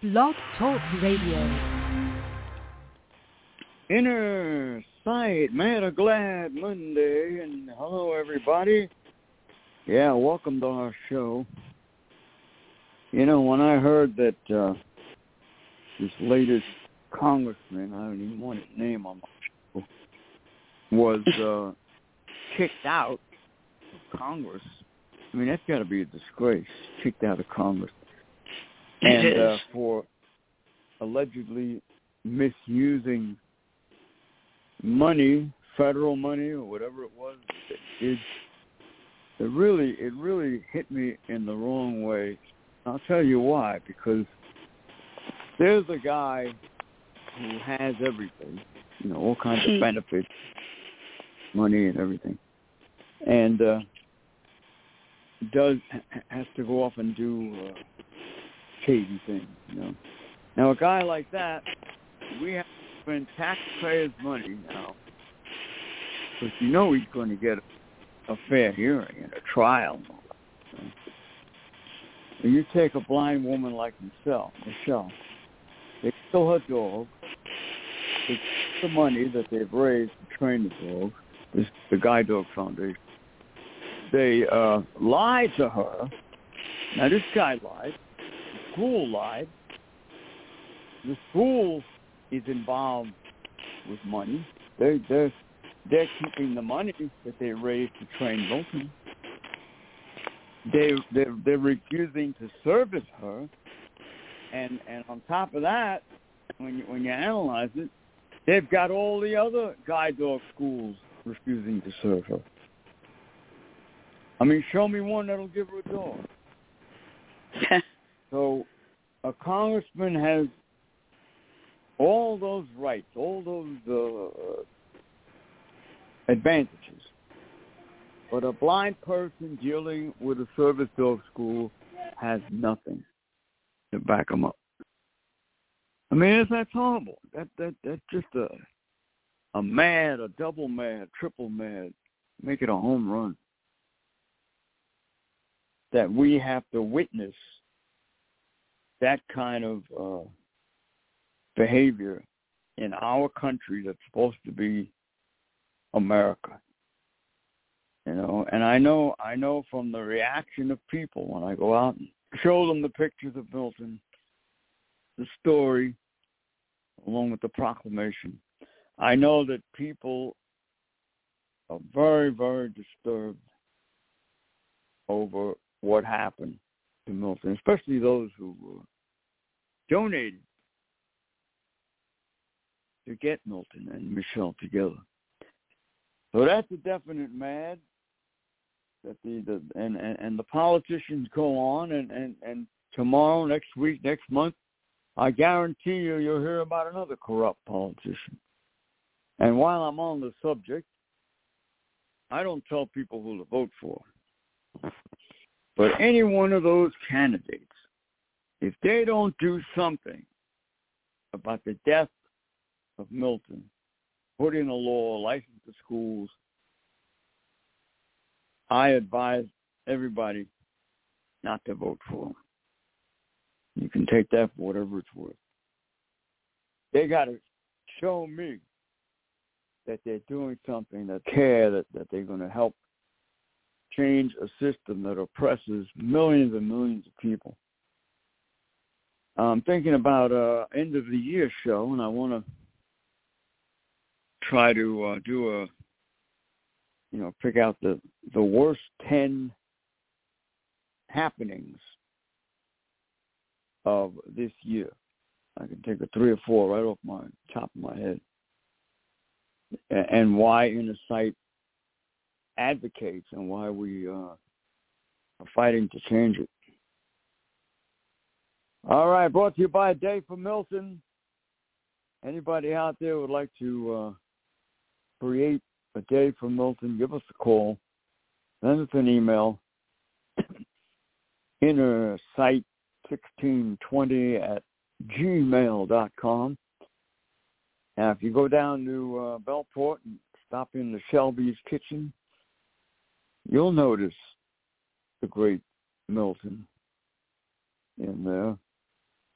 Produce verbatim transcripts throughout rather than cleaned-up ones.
Blog Talk Radio. Inner Sight, man, a glad Monday, and hello everybody. Yeah, welcome to our show. You know, when I heard that uh, this latest congressman, I don't even want his name on my show, was uh, kicked out of Congress, I mean, that's got to be a disgrace, kicked out of Congress. And uh, for allegedly misusing money, federal money or whatever it was, it, it really it really hit me in the wrong way. I'll tell you why, because there's a guy who has everything, you know, all kinds of benefits, money and everything, and uh, does has to go off and do. Uh, Thing, you know. Now, a guy like that, we have to spend taxpayers' money now, because you know he's going to get a, a fair hearing and a trial. So, and you take a blind woman like himself, Michelle, they kill her dog, they took the money that they've raised to train the dog, this, the Guide Dog Foundation, they uh, lied to her. Now, this guy lied. Fool lied. The fool is involved with money. They're, they're, they're keeping the money that they raised to train Milton. They, they're, they're refusing to service her. And and on top of that, when you, when you analyze it, they've got all the other guide dog schools refusing to serve her. I mean, show me one that'll give her a dog. So a congressman has all those rights, all those uh, advantages, but a blind person dealing with a service dog school has nothing to back him up. I mean, that's horrible. That that that's just a a mad, a double mad, triple mad. Make it a home run that we have to witness. That kind of uh, behavior in our country that's supposed to be America, you know. And I know, I know from the reaction of people when I go out and show them the pictures of Milton, the story, along with the proclamation. I know that people are very, very disturbed over what happened. Milton, especially those who uh, donated to get Milton and Michelle together. So that's a definite mad. That the, the and, and, and the politicians go on, and, and, and tomorrow, next week, next month, I guarantee you, you'll hear about another corrupt politician. And while I'm on the subject, I don't tell people who to vote for. But any one of those candidates, if they don't do something about the death of Milton, put in a law, license the schools, I advise everybody not to vote for them. You can take that for whatever it's worth. They got to show me that they're doing something, that care, that, that they're going to help change a system that oppresses millions and millions of people. I'm thinking about uh, end of the year show, and I want to try to uh, do a, you know, pick out the, the worst ten happenings of this year. I can take a three or four right off my top of my head, and why in a site advocates and why we uh, are fighting to change it. All right, brought to you by Day for Milton. Anybody out there would like to uh, create a Day for Milton, give us a call. Send us an email, innersight sixteen twenty at gmail dot com. Now, if you go down to uh, Bellport and stop in the Shelby's Kitchen, you'll notice the great Milton in there.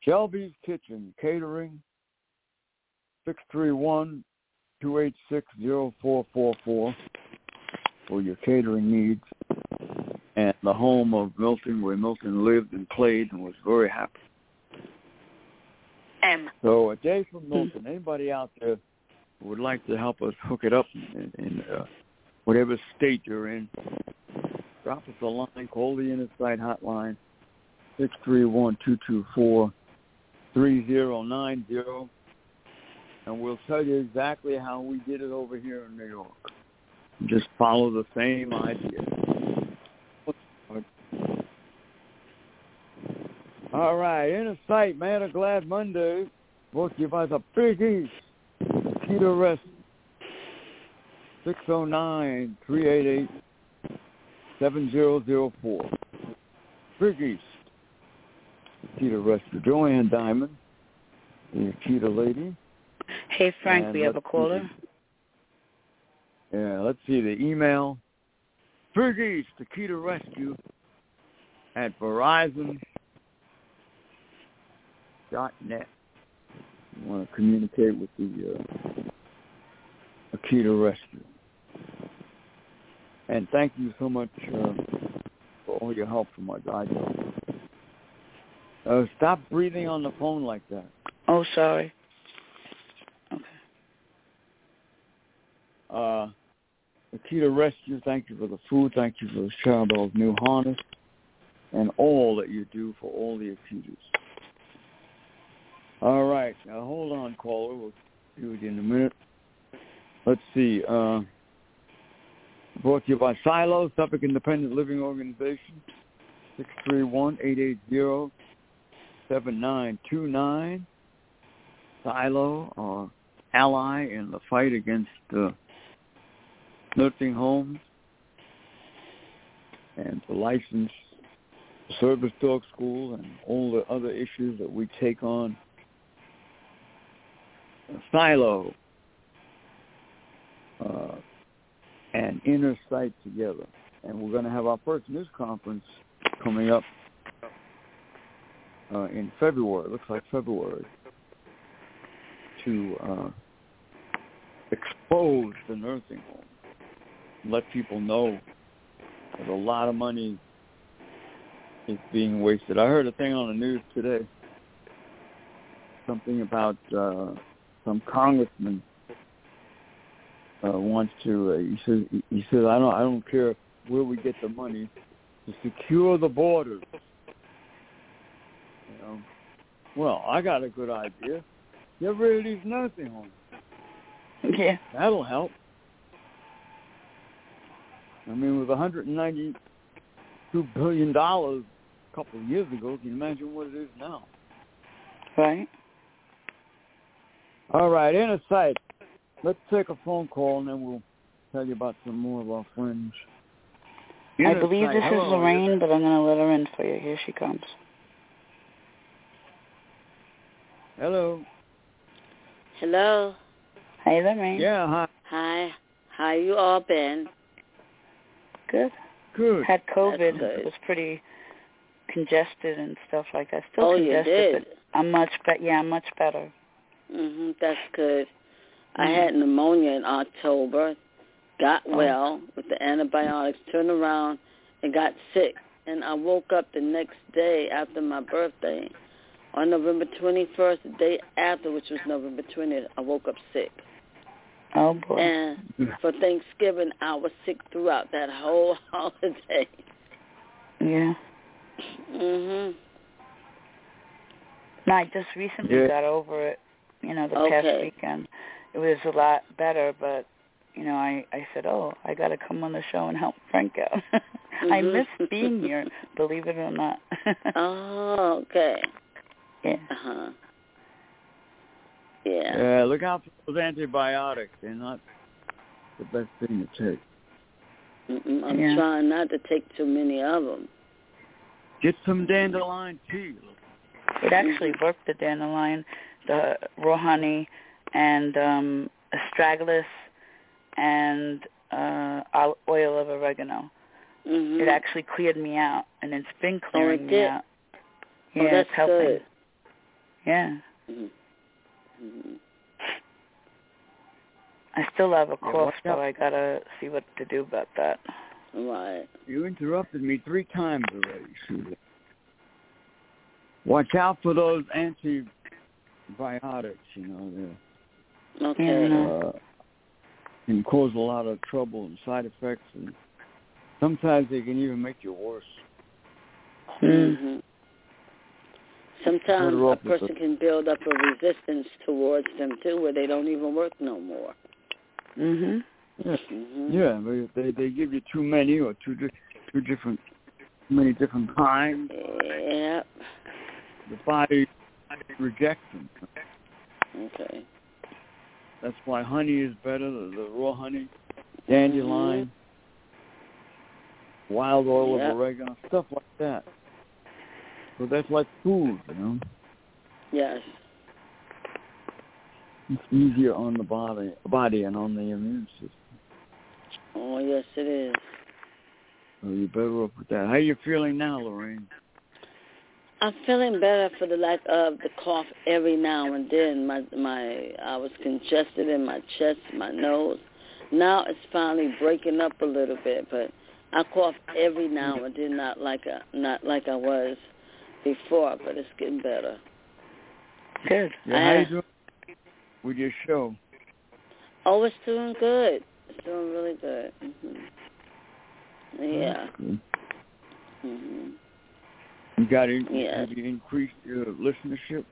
Shelby's Kitchen Catering, six three one, two eight six, zero four four four for your catering needs, and the home of Milton, where Milton lived and played and was very happy. M. So a day from Milton. Anybody out there who would like to help us hook it up in, in uh, whatever state you're in, drop us a line, call the InnerSight hotline, six three one, two two four, three zero nine zero, and we'll tell you exactly how we did it over here in New York. Just follow the same idea. All right, InnerSight, man, a glad Monday. Brought to you by the Friggie's Akita Rescue, six oh nine, three eight eight, seven zero zero four. Friggie's Akita Rescue. Joanne Diamond, the Akita lady. Hey, Frank, and we have a caller. See, yeah, let's see the email. Friggie's Akita Rescue at Verizon dot net. You want to communicate with the uh, Akita Rescue. And thank you so much uh, for all your help for my guide. Uh, stop breathing on the phone like that. Oh, sorry. Okay. Uh, Akita Rescue, thank you for the food. Thank you for the Charbel's new harness and all that you do for all the Akitas. All right. Now, hold on, caller. We'll do it in a minute. Let's see. Uh, brought to you by Silo, Suffolk Independent Living Organization, six three one, eight eight zero, seven nine two nine. Silo, our ally in the fight against uh, nursing homes, and the license, service dog school, and all the other issues that we take on. Silo uh, and InnerSight together. And we're going to have our first news conference coming up uh, in February, looks like February, to uh, expose the nursing home, let people know that a lot of money is being wasted. I heard a thing on the news today, something about uh, some congressman uh, wants to. Uh, he says, he says, I don't, I don't care where we get the money to secure the borders. You know, well, I got a good idea. Get rid of these nursing homes. Yeah, that'll help. I mean, with one hundred ninety-two billion dollars a couple of years ago, can you imagine what it is now? Right. All right, InnerSight. Let's take a phone call, and then we'll tell you about some more of our friends. I believe this is Lorraine, but I'm going to let her in for you. Here she comes. Hello. Hello. Hi, Lorraine. Yeah, hi. Hi. How you all been? Good. Good. Had COVID. Good. It was pretty congested and stuff like that. Still oh, congested, you did? But I'm much better. Yeah, I'm much better. Mm-hmm. That's good. Mm-hmm. I had pneumonia in October. Got well with the antibiotics, turned around and got sick. And I woke up the next day after my birthday on November twenty-first, the day after, which was November twentieth, I woke up sick. Oh, boy. And for Thanksgiving, I was sick throughout that whole holiday. Yeah. Mm-hmm. No, I just recently yeah. got over it, you know, the okay. past weekend. It was a lot better, but... You know, I, I said, oh, I got to come on the show and help Frank out. Mm-hmm. I miss being here, believe it or not. Oh, okay. Yeah. Uh-huh. Yeah. Yeah, look out for those antibiotics. They're not the best thing to take. Mm-mm, I'm yeah. trying not to take too many of them. Get some dandelion tea. It actually worked, the dandelion, the raw honey, and um, astragalus, and uh, oil of oregano. Mm-hmm. It actually cleared me out, and it's been clearing oh, it me did. out. Yeah, oh, that's it's helping. Good. Yeah. Mm-hmm. Mm-hmm. I still have a cough, so I got to see what to do about that. Right. You interrupted me three times already, Susan. Watch out for those antibiotics, you know. Okay. Mm-hmm. Uh, can cause a lot of trouble and side effects, and sometimes they can even make you worse. Mm-hmm. Sometimes a person can build up a resistance towards them, too, where they don't even work no more. Mm-hmm. Yeah, mm-hmm. yeah they, they give you too many or too, di- too different, too many different kinds. Yeah. The body rejects them. Okay. That's why honey is better, the, the raw honey, dandelion, mm-hmm. wild oil yep. of oregano, stuff like that. So that's like food, you know? Yes. It's easier on the body body, and on the immune system. Oh, yes, it is. So you're better off with that. How are you feeling now, Lorraine? I'm feeling better for the lack of the cough every now and then. My my, I was congested in my chest, my nose. Now it's finally breaking up a little bit, but I cough every now and then, not like a, not like I was before, but it's getting better. Good. Yeah, how you doing with your show? Oh, it's doing good. It's doing really good. Mm-hmm. Yeah. Good. Mm-hmm. You got to yeah. you increase your listenership?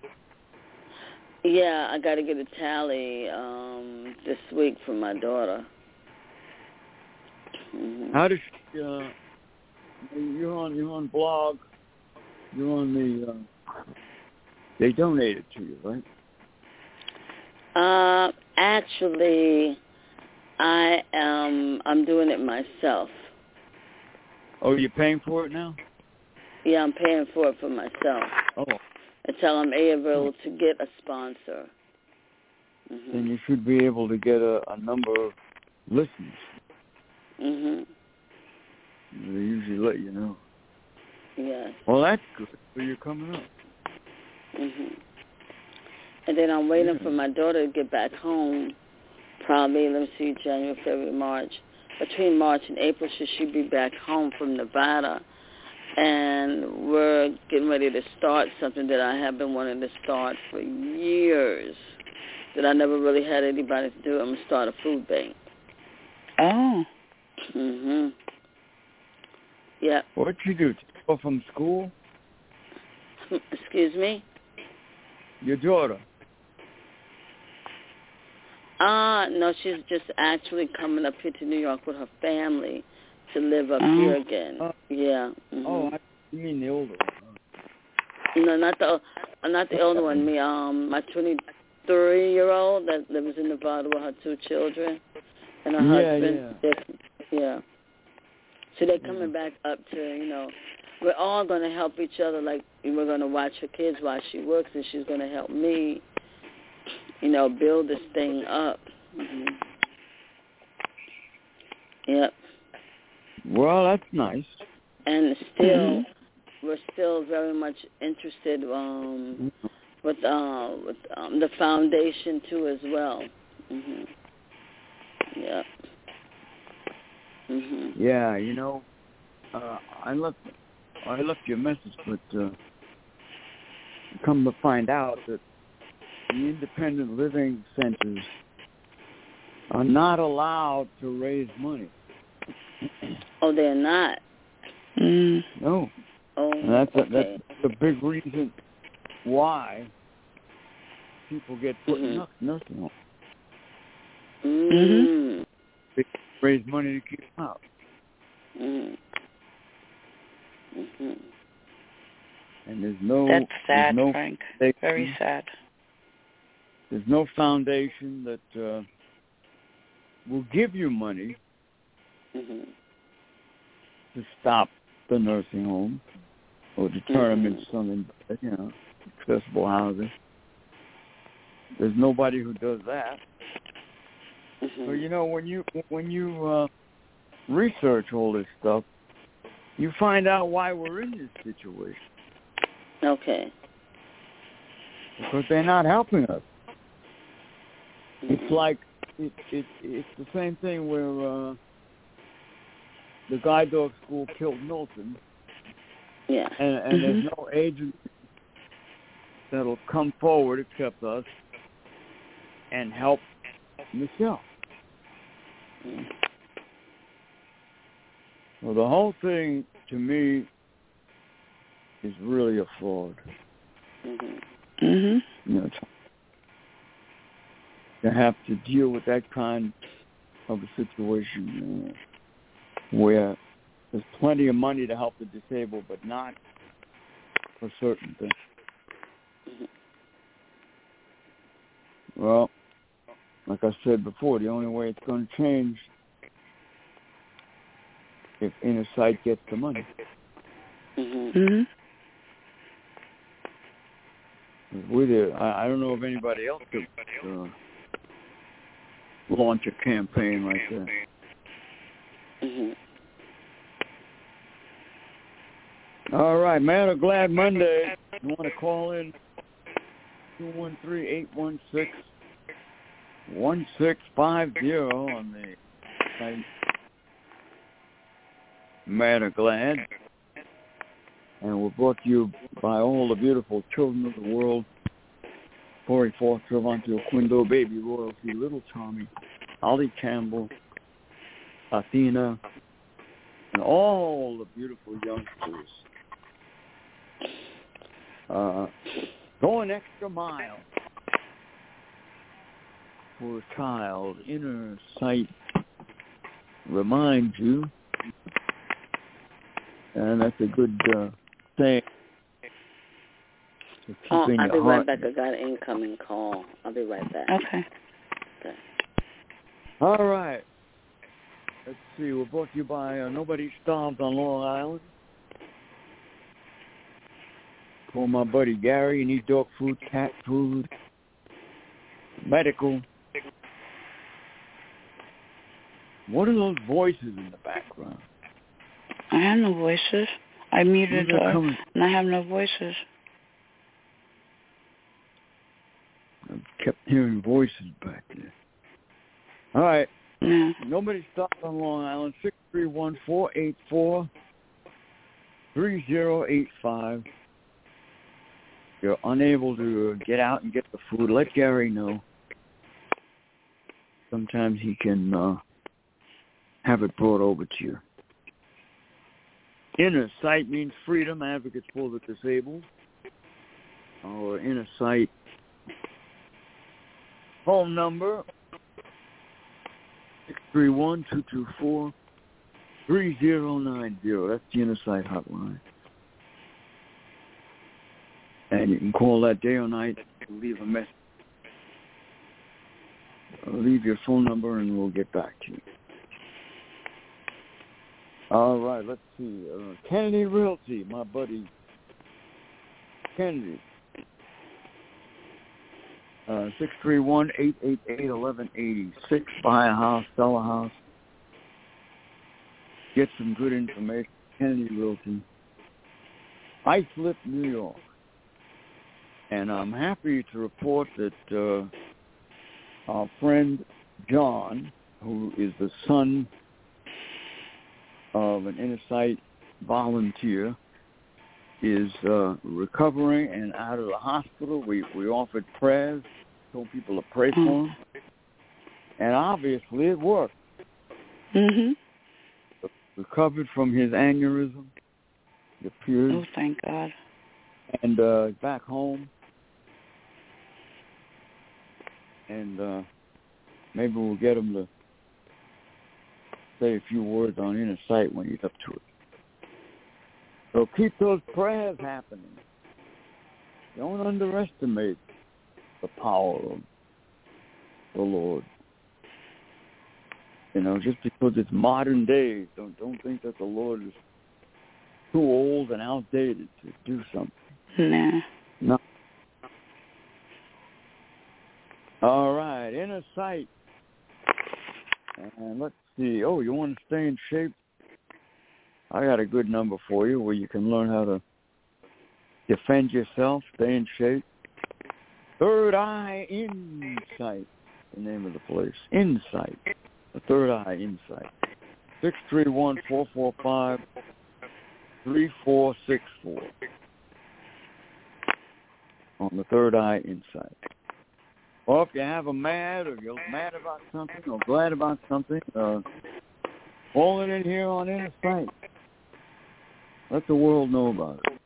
Yeah, I got to get a tally um, this week for my daughter. Mm-hmm. How does she, uh, you're on you're on blog, you're on the, uh, they donated to you, right? Uh, actually, I am, I'm doing it myself. Oh, you're paying for it now? Yeah, I'm paying for it for myself. Oh. Until I'm able to get a sponsor. Mm-hmm. Then you should be able to get a, a number of listens. Mhm. They usually let you know. Yes. Well, that's good. So you're coming up. Mhm. And then I'm waiting yeah. for my daughter to get back home. Probably, let me see, January, February, March. Between March and April, she should be back home from Nevada. And we're getting ready to start something that I have been wanting to start for years, that I never really had anybody to do. I'm going to start a food bank. Oh. Mm-hmm. Yeah. What'd you do? Go from school? Excuse me? Your daughter? Uh, no, she's just actually coming up here to New York with her family to live up mm-hmm. here again. Uh, yeah. Mm-hmm. Oh, I you mean the older one. No, not the not the older one. Me, um, my twenty-three-year-old that lives in Nevada with her two children and her yeah, husband. Yeah. yeah. So they're coming back up to, you know, we're all going to help each other. Like, we're going to watch her kids while she works, and she's going to help me, you know, build this thing up. Mm-hmm. Yep. Well, that's nice. And still, mm-hmm. we're still very much interested um, with, uh, with um, the foundation, too, as well. Mm-hmm. Yeah. Mm-hmm. Yeah, you know, uh, I left I left you a message, but uh, come to find out that the independent living centers are not allowed to raise money. Oh, they're not. Mm. No. Oh, and that's a, okay. that's the big reason why people get put mm-hmm. in nursing homes. Mm-hmm. They raise money to keep them out. Mm-hmm. Mm-hmm. And there's no. That's sad, no Frank. Foundation. Very sad. There's no foundation that uh, will give you money. Mm-hmm. To stop the nursing home or to turn them into something, you know, accessible housing. There's nobody who does that. Mm-hmm. So you know, when you when you uh, research all this stuff, you find out why we're in this situation. Okay. because they're not helping us. It's like it, it, it's the same thing where uh, the guide dog school killed Milton. Yeah. And, and mm-hmm. there's no agent that'll come forward except us and help Michelle. Mm. Well, the whole thing, to me, is really a fraud. Mm-hmm. Mm-hmm. You know, to have to deal with that kind of a situation uh, where there's plenty of money to help the disabled, but not for certain things. Mm-hmm. Well, like I said before, the only way it's going to change if INNERSIGHT gets the money. Mm-hmm. Mm-hmm. We do. I, I don't know if anybody else could uh, launch a campaign like that. Mm-hmm. All right, man. A glad Monday. You want to call in? two one three, eight one six, one six five zero on the site. Mad or glad, and we're brought to you by all the beautiful children of the world. Corey Fox, Trevante Quindo, Baby Royalty, Little Tommy, Ollie Campbell, Athena, and all the beautiful youngsters uh, go an extra mile for a child. Inner Sight reminds you. And that's a good uh, thing. Oh, I'll be heart. right back. I got an incoming call. I'll be right back. Okay. okay. All right. Let's see. We're brought to you by uh, Nobody Starved on Long Island. Call my buddy Gary. You need dog food, cat food, medical. What are those voices in the background? I have no voices. I muted her, and I have no voices. I kept hearing voices back there. All right. Yeah. Nobody stopped on Long Island. six three one, four eight four, three zero eight five. You're unable to get out and get the food. Let Gary know. Sometimes he can uh, have it brought over to you. Inner Sight means freedom, advocates for the disabled. Our Inner Sight phone number, six three one, two two four, three zero nine zero. That's the Inner Sight hotline. And you can call that day or night, leave a message. Leave your phone number and we'll get back to you. All right, let's see. Uh, Kennedy Realty, my buddy Kennedy. Uh, six three one, eight eight eight, one one eight six. Buy a house, sell a house. Get some good information. Kennedy Realty. Islip, New York. And I'm happy to report that uh, our friend John, who is the son of an INNERSIGHT volunteer, is uh, recovering and out of the hospital. We we offered prayers, told people to pray mm-hmm. for him, and obviously it worked. Mhm. Recovered from his aneurysm, it appears. Oh, thank God! And uh, back home, and uh, maybe we'll get him to say a few words on INNERSIGHT when he's up to it. So keep those prayers happening. Don't underestimate the power of the Lord. You know, just because it's modern day, don't don't think that the Lord is too old and outdated to do something. Nah. No. All right, INNERSIGHT. And let's see. Oh, you want to stay in shape? I got a good number for you where you can learn how to defend yourself, stay in shape. Third Eye Insight, the name of the place. Insight. The Third Eye Insight. six three one, four four five, three four six four. On the Third Eye Insight. Or if you have a mad, or you're mad about something, or glad about something, uh, call it in here on INNERSIGHT. Let the world know about it.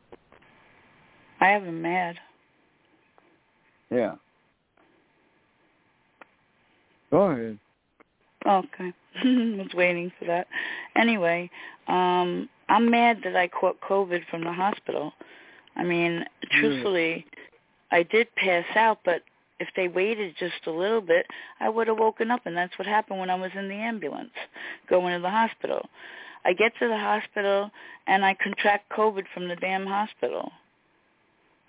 I have a mad. Yeah. Go ahead. Okay. I was waiting for that. Anyway, um, I'm mad that I caught COVID from the hospital. I mean, truthfully, I did pass out, but if they waited just a little bit, I would have woken up, and that's what happened when I was in the ambulance going to the hospital. I get to the hospital, and I contract COVID from the damn hospital.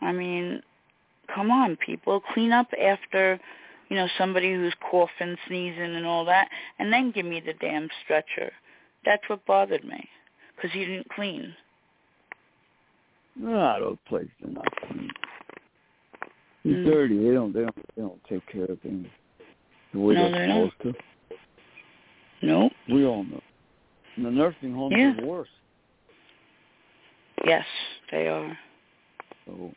I mean, come on, people. Clean up after, you know, somebody who's coughing, sneezing, and all that, and then give me the damn stretcher. That's what bothered me, because you didn't clean. No, those places are not clean. They're mm. dirty. They don't, they don't. They don't take care of things the way no, they're supposed to. No. We all know. And the nursing homes yeah. are worse. Yes, they are. So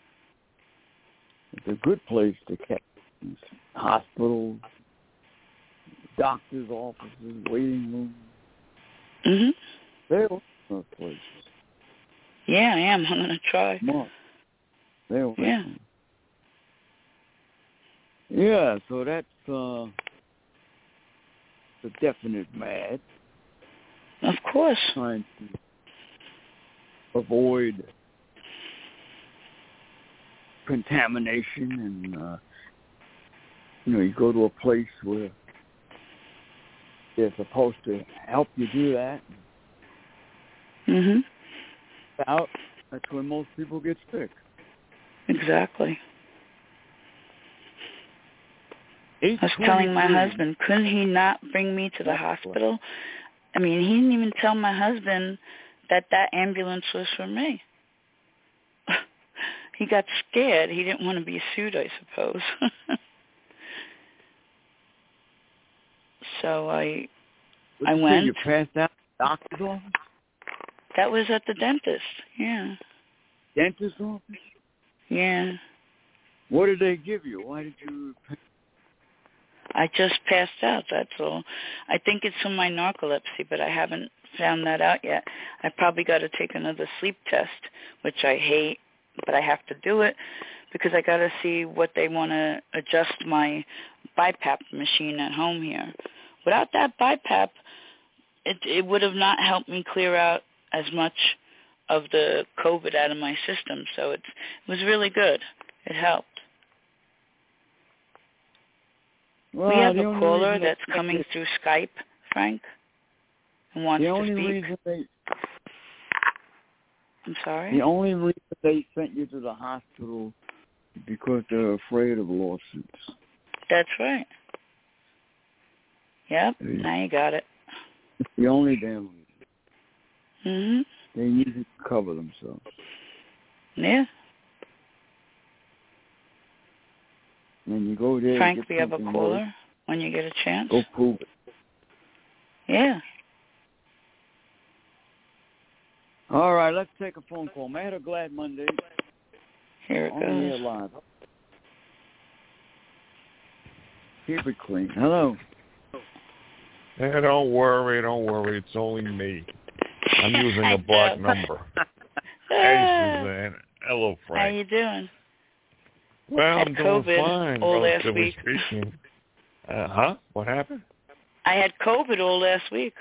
it's a good place to catch these hospitals, doctors' offices, waiting rooms. Mhm. They're those places. Yeah, I am. I'm gonna try. More. They're yeah. Them. Yeah. So that's uh, the definite mad. Of course. Trying to avoid contamination, and uh, you know, you go to a place where they're supposed to help you do that. Mhm. Out. That's when most people get sick. Exactly. I was telling my husband, couldn't he not bring me to the hospital? I mean, he didn't even tell my husband that that ambulance was for me. He got scared. He didn't want to be sued, I suppose. So I I went. You passed out at the doctor's office? That was at the dentist, yeah. Dentist's office? Yeah. What did they give you? Why did you... I just passed out, that's all. I think it's from my narcolepsy, but I haven't found that out yet. I probably got to take another sleep test, which I hate, but I have to do it because I got to see what they want to adjust my BiPAP machine at home here. Without that BiPAP, it, it would have not helped me clear out as much of the COVID out of my system. So it, it was really good. It helped. Well, we have a caller that's coming through Skype, Frank, and wants to speak. They, I'm sorry? The only reason they sent you to the hospital is because they're afraid of lawsuits. That's right. Yep, yeah. Now you got it. It's the only damn reason. Mm-hmm. They need to cover themselves. Yeah. And you go there, Frank, we have a caller right. When you get a chance. Go prove it. Yeah. All right, let's take a phone call. Mad or Glad Monday. Here it On goes. Here live. Keep it clean. Hello. Hey, don't worry, don't worry. It's only me. I'm using a block number. Hey, Suzanne. Hello, Frank. How you doing? Well, I'm doing fine, relatively speaking. Uh huh. What happened? I had COVID all last week.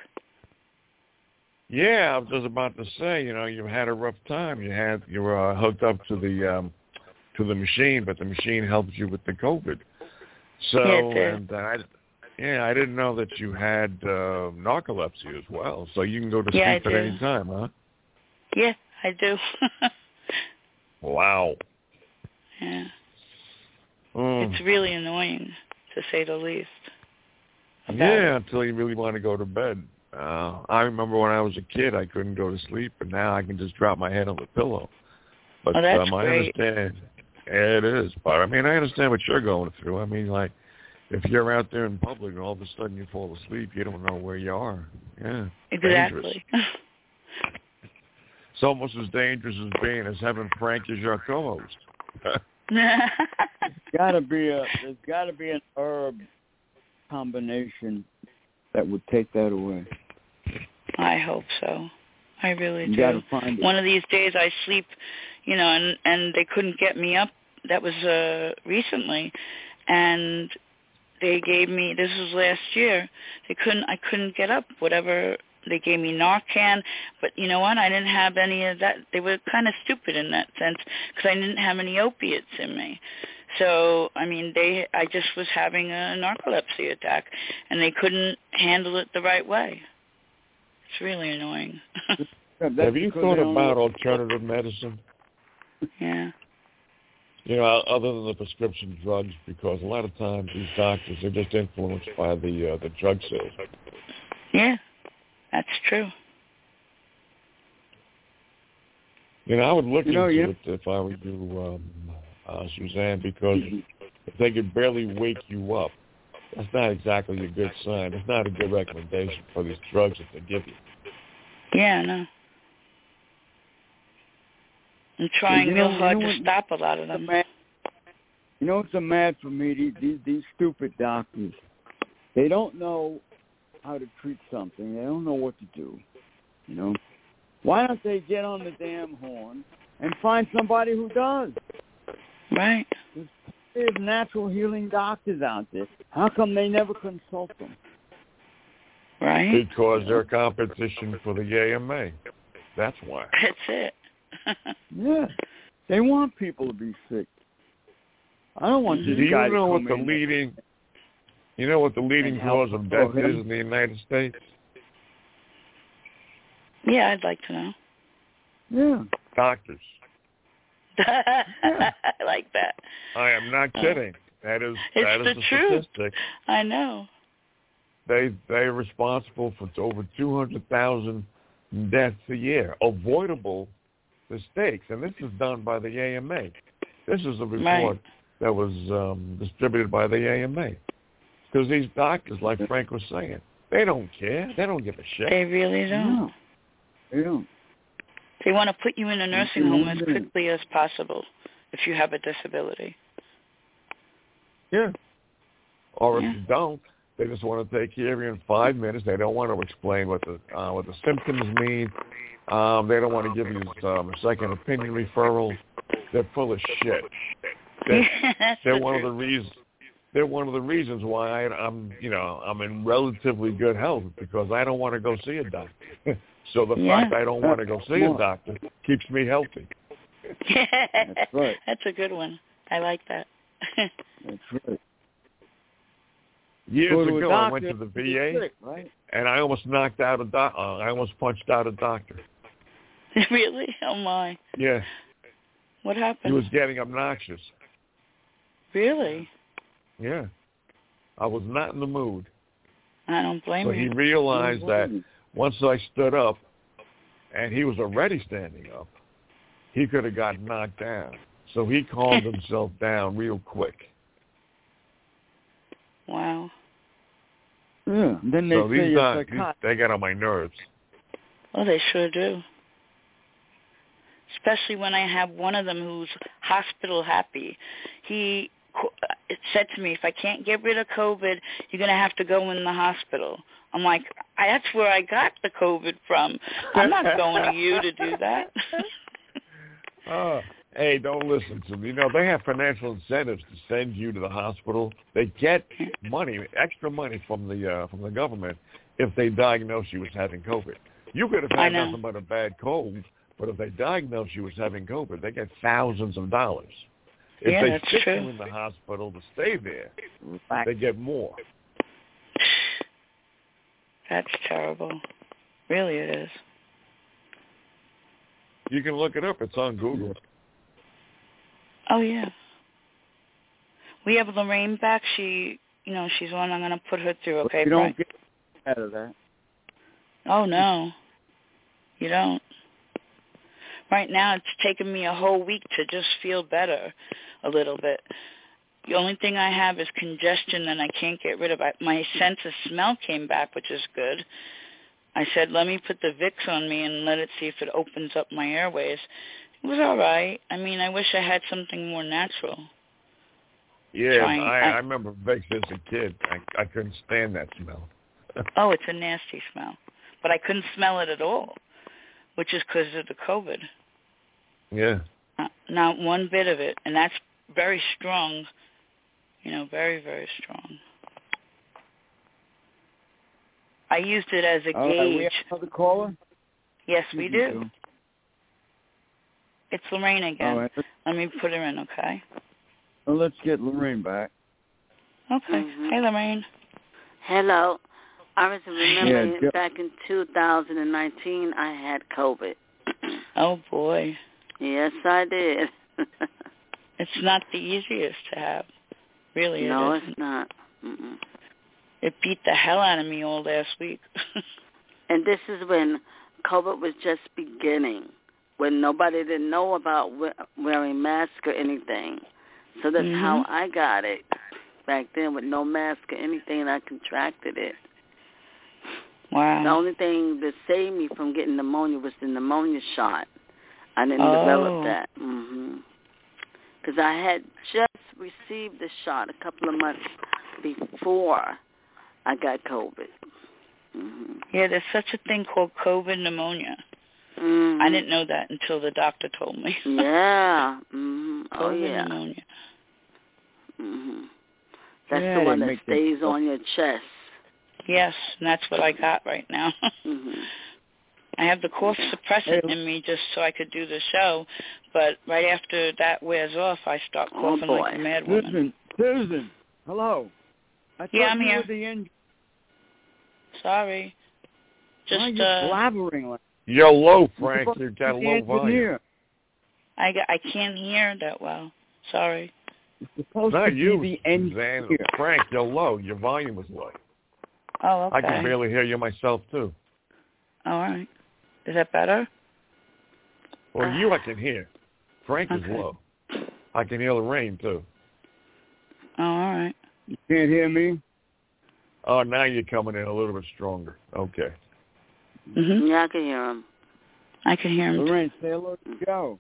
Yeah, I was just about to say. You know, you had a rough time. You had you were uh, hooked up to the um, to the machine, but the machine helped you with the COVID. So, yeah, it did. and I, yeah, I didn't know that you had uh, narcolepsy as well. So you can go to sleep yeah, at do. any time, huh? Yeah, I do. Wow. Yeah. It's really annoying, to say the least. Yeah, it. until you really want to go to bed. Uh, I remember when I was a kid, I couldn't go to sleep, and now I can just drop my head on the pillow. But oh, that's um, I great. understand. It is, but I mean, I understand what you're going through. I mean, like, if you're out there in public and all of a sudden you fall asleep, you don't know where you are. Yeah, exactly. It's almost as dangerous as being as having Frank as your co-host. gotta be a there's gotta be an herb combination that would take that away. I hope so. I really you do. Find One it. of these days I sleep, you know, and and they couldn't get me up. That was uh, recently, and they gave me. This was last year. They couldn't. I couldn't get up. Whatever. They gave me Narcan, but you know what? I didn't have any of that. They were kind of stupid in that sense because I didn't have any opiates in me. So, I mean, they. I just was having a narcolepsy attack, and they couldn't handle it the right way. It's really annoying. Have you thought about alternative medicine? Yeah. You know, other than the prescription drugs, because a lot of times these doctors are just influenced by the uh, the drug sales. Yeah. That's true. You know, I would look you know, into yeah. it if I were you, um, uh, Suzanne, because if they could barely wake you up, that's not exactly a good sign. It's not a good recommendation for these drugs that they give you. Yeah, no. I'm trying you know, real hard you know to stop a lot of them. You know what's so mad for me? These, these, these stupid doctors, they don't know how to treat something. They don't know what to do. You know, why don't they get on the damn horn and find somebody who does? Right. There's, there's natural healing doctors out there. How come they never consult them? Right. Because they're competition for the A M A. That's why. That's it. Yeah. They want people to be sick. I don't want this do guy to come in. Do you know what the leading... You know what the leading cause of death is in the United States? Yeah, I'd like to know. Yeah. Doctors. Yeah. I like that. I am not kidding. That is it's that is the, the truth. Statistic. I know. They they're responsible for over two hundred thousand deaths a year, avoidable mistakes, and this is done by the A M A. This is a report right. that was um, distributed by the A M A. Because these doctors, like Frank was saying, they don't care. They don't give a shit. They really don't. No. They don't. They want to put you in a nursing home do. as quickly as possible if you have a disability. Yeah. Or yeah. if you don't, they just want to take care of you in five minutes. They don't want to explain what the uh, what the symptoms mean. Um, they don't want to give you um, a second opinion referral. They're full of shit. They're, yeah, they're one of the reasons. They're one of the reasons why I, I'm, you know, I'm in relatively good health because I don't want to go see a doctor. So the yeah. fact I don't want to go see a doctor keeps me healthy. That's right. That's a good one. I like that. That's right. Years well, ago, I went to the V A, sick, right? and I almost knocked out a doc. Uh, I almost punched out a doctor. Really? Oh my. Yeah. What happened? He was getting obnoxious. Really? Yeah. I was not in the mood. I don't blame him. So he realized that once I stood up, and he was already standing up, he could have gotten knocked down. So he calmed himself down real quick. Wow. Yeah. Then they so these guys, they got on my nerves. Oh, they sure do. Especially when I have one of them who's hospital happy. He... It said to me, if I can't get rid of COVID, you're going to have to go in the hospital. I'm like, that's where I got the COVID from. I'm not going to you to do that. Oh, hey, don't listen to me. You know, they have financial incentives to send you to the hospital. They get money, extra money from the uh, from the government if they diagnose you as having COVID. You could have had nothing but a bad cold, but if they diagnose you as having COVID, they get thousands of dollars. If yeah, they stick true. you in the hospital to stay there, right. they get more. That's terrible. Really it is. You can look it up. It's on Google. Oh, yeah. We have Lorraine back. She, you know, she's one I'm going to put her through, okay? You don't get out of that. Oh, no. You don't. Right now it's taken me a whole week to just feel better a little bit. The only thing I have is congestion and I can't get rid of it. My sense of smell came back, which is good. I said, let me put the Vicks on me and let it see if it opens up my airways. It was all right. I mean, I wish I had something more natural. Yeah, Trying, I, I, I remember Vicks as a kid. I, I couldn't stand that smell. Oh, it's a nasty smell. But I couldn't smell it at all, which is because of the COVID. Yeah. Not, not one bit of it. And that's very strong, you know, very, very strong. I used it as a uh, gauge. Are we another caller? Yes, we do. do. It's Lorraine again. All right. Let me put her in, okay? Well, let's get Lorraine back. Okay. Mm-hmm. Hey, Lorraine. Hello. I was remembering yeah, go- back in two thousand nineteen, I had COVID. Oh, boy. Yes, I did. It's not the easiest to have. Really, it no, isn't. It's not. Mm-mm. It beat the hell out of me all last week. And this is when COVID was just beginning, when nobody didn't know about wearing masks or anything. So that's mm-hmm. how I got it back then, with no mask or anything, and I contracted it. Wow. The only thing that saved me from getting pneumonia was the pneumonia shot. I didn't oh. develop that. Mm-hmm. Because I had just received the shot a couple of months before I got COVID. Mm-hmm. Yeah, there's such a thing called COVID pneumonia. Mm-hmm. I didn't know that until the doctor told me. Yeah. Mm-hmm. Oh, COVID yeah. pneumonia. Mm-hmm. That's yeah, the one that stays on your chest. Yes, and that's what I got right now. Mm-hmm. I have the cough suppressant in me just so I could do the show, but right after that wears off, I start coughing oh, like a mad woman. Susan, Susan, hello. I yeah, I'm you here. Were the in- Sorry. Just Why are you uh, blabbering like that? You're low, Frank. You've got a low volume. I, I can't hear that well. Sorry. It's supposed Not to you, be the engineer. Frank, you're low. Your volume was low. Oh, okay. I can barely hear you myself, too. All right. Is that better? Well, uh, you I can hear. Frank okay. is low. I can hear Lorraine, too. Oh, all right. You can't hear me? Oh, now you're coming in a little bit stronger. Okay. Mm-hmm. Yeah, I can hear him. I can hear him. Lorraine, say hello to Joe.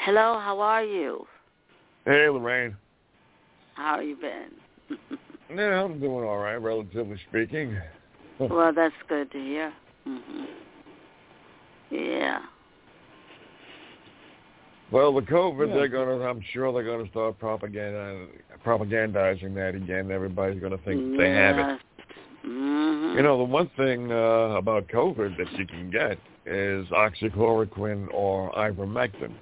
Hello, how are you? Hey, Lorraine. How have you been? No, I'm doing all right, relatively speaking. Well, that's good to hear. Mm-hmm. Yeah. Well, the COVID, yeah. they're going to, I'm sure they're going to start propaganda, propagandizing that again. Everybody's going to think yes. they have it. Mm-hmm. You know, the one thing uh, about COVID that you can get is oxychloroquine or ivermectin,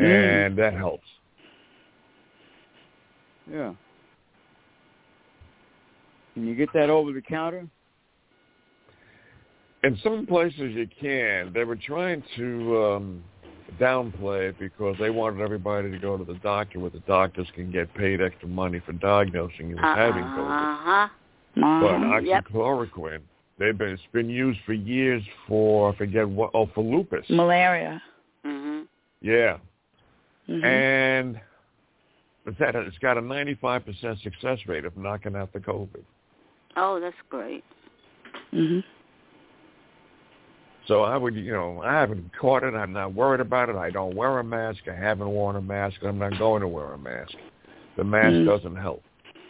mm. and that helps. Yeah. Can you get that over the counter? In some places you can. They were trying to um, downplay it because they wanted everybody to go to the doctor, where the doctors can get paid extra money for diagnosing you with uh-huh. having COVID. Uh-huh. But oxychloroquine, yep. they've been, it's been used for years for, I forget what, oh, for lupus. Malaria. Mm-hmm. Yeah. Mm-hmm. And it's got a ninety-five percent success rate of knocking out the COVID. Oh, that's great. Mm-hmm. So I would, you know, I haven't caught it. I'm not worried about it. I don't wear a mask. I haven't worn a mask. I'm not going to wear a mask. The mask mm-hmm. doesn't help.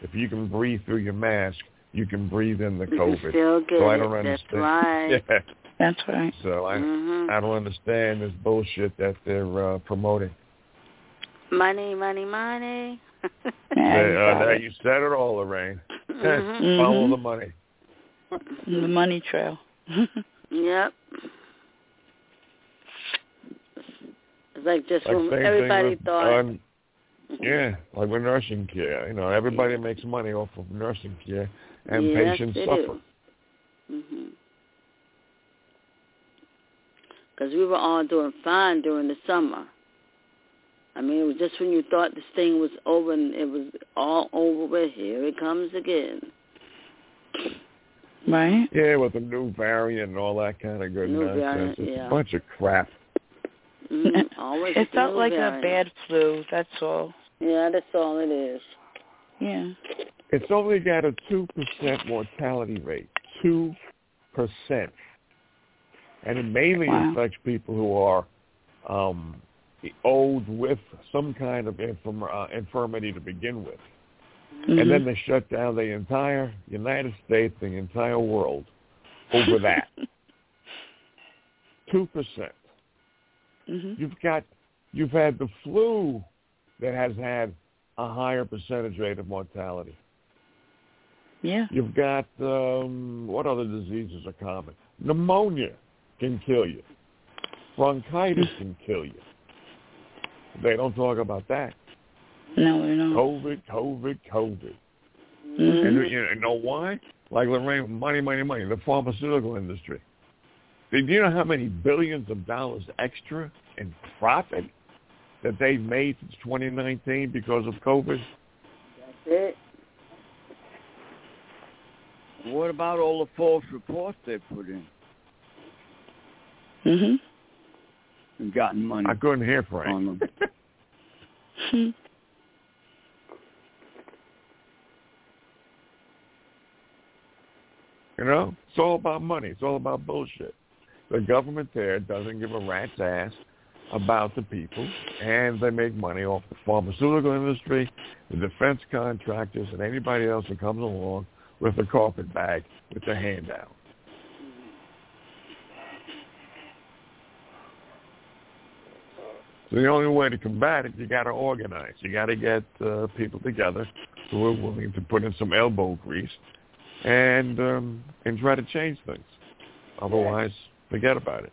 If you can breathe through your mask, you can breathe in the COVID. Still get so I don't it. understand. That's right. yeah. That's right. So I, mm-hmm. I don't understand this bullshit that they're uh, promoting. Money, money, money. yeah, uh, you said it all, Lorraine. Mm-hmm. Follow the money. The money trail. Yep. It's like just like when everybody with, thought. Um, yeah, like with nursing care. You know, everybody makes money off of nursing care, and yes, patients suffer. Mm-hmm. Because we were all doing fine during the summer. I mean, it was just when you thought this thing was over and it was all over with, here it comes again. Right? Yeah, with the new variant and all that kind of good new nonsense. Variant, yeah. It's a bunch of crap. Mm, always it felt like a bad flu, that's all. Yeah, that's all it is. Yeah. It's only got a two percent mortality rate, two percent. And it mainly wow. affects people who are um, old with some kind of infirm- uh, infirmity to begin with. Mm-hmm. And then they shut down the entire United States, the entire world over that. two percent. Mm-hmm. You've got, you've had the flu that has had a higher percentage rate of mortality. Yeah. You've got, um, what other diseases are common? Pneumonia can kill you. Bronchitis can kill you. They don't talk about that. No, they don't. COVID, COVID, COVID. Mm-hmm. And you know why? Like Lorraine, money, money, money, the pharmaceutical industry. Do you know how many billions of dollars extra in profit that they've made since twenty nineteen because of COVID? That's it. What about all the false reports they put in? Mm-hmm. And gotten money. I couldn't hear Frank. On them. hmm. You know, it's all about money. It's all about bullshit. The government there doesn't give a rat's ass about the people, and they make money off the pharmaceutical industry, the defense contractors, and anybody else who comes along with a carpet bag with their hand out. So the only way to combat it, you got to organize. You got to get uh, people together who are willing to put in some elbow grease and um, and try to change things. Otherwise, forget about it.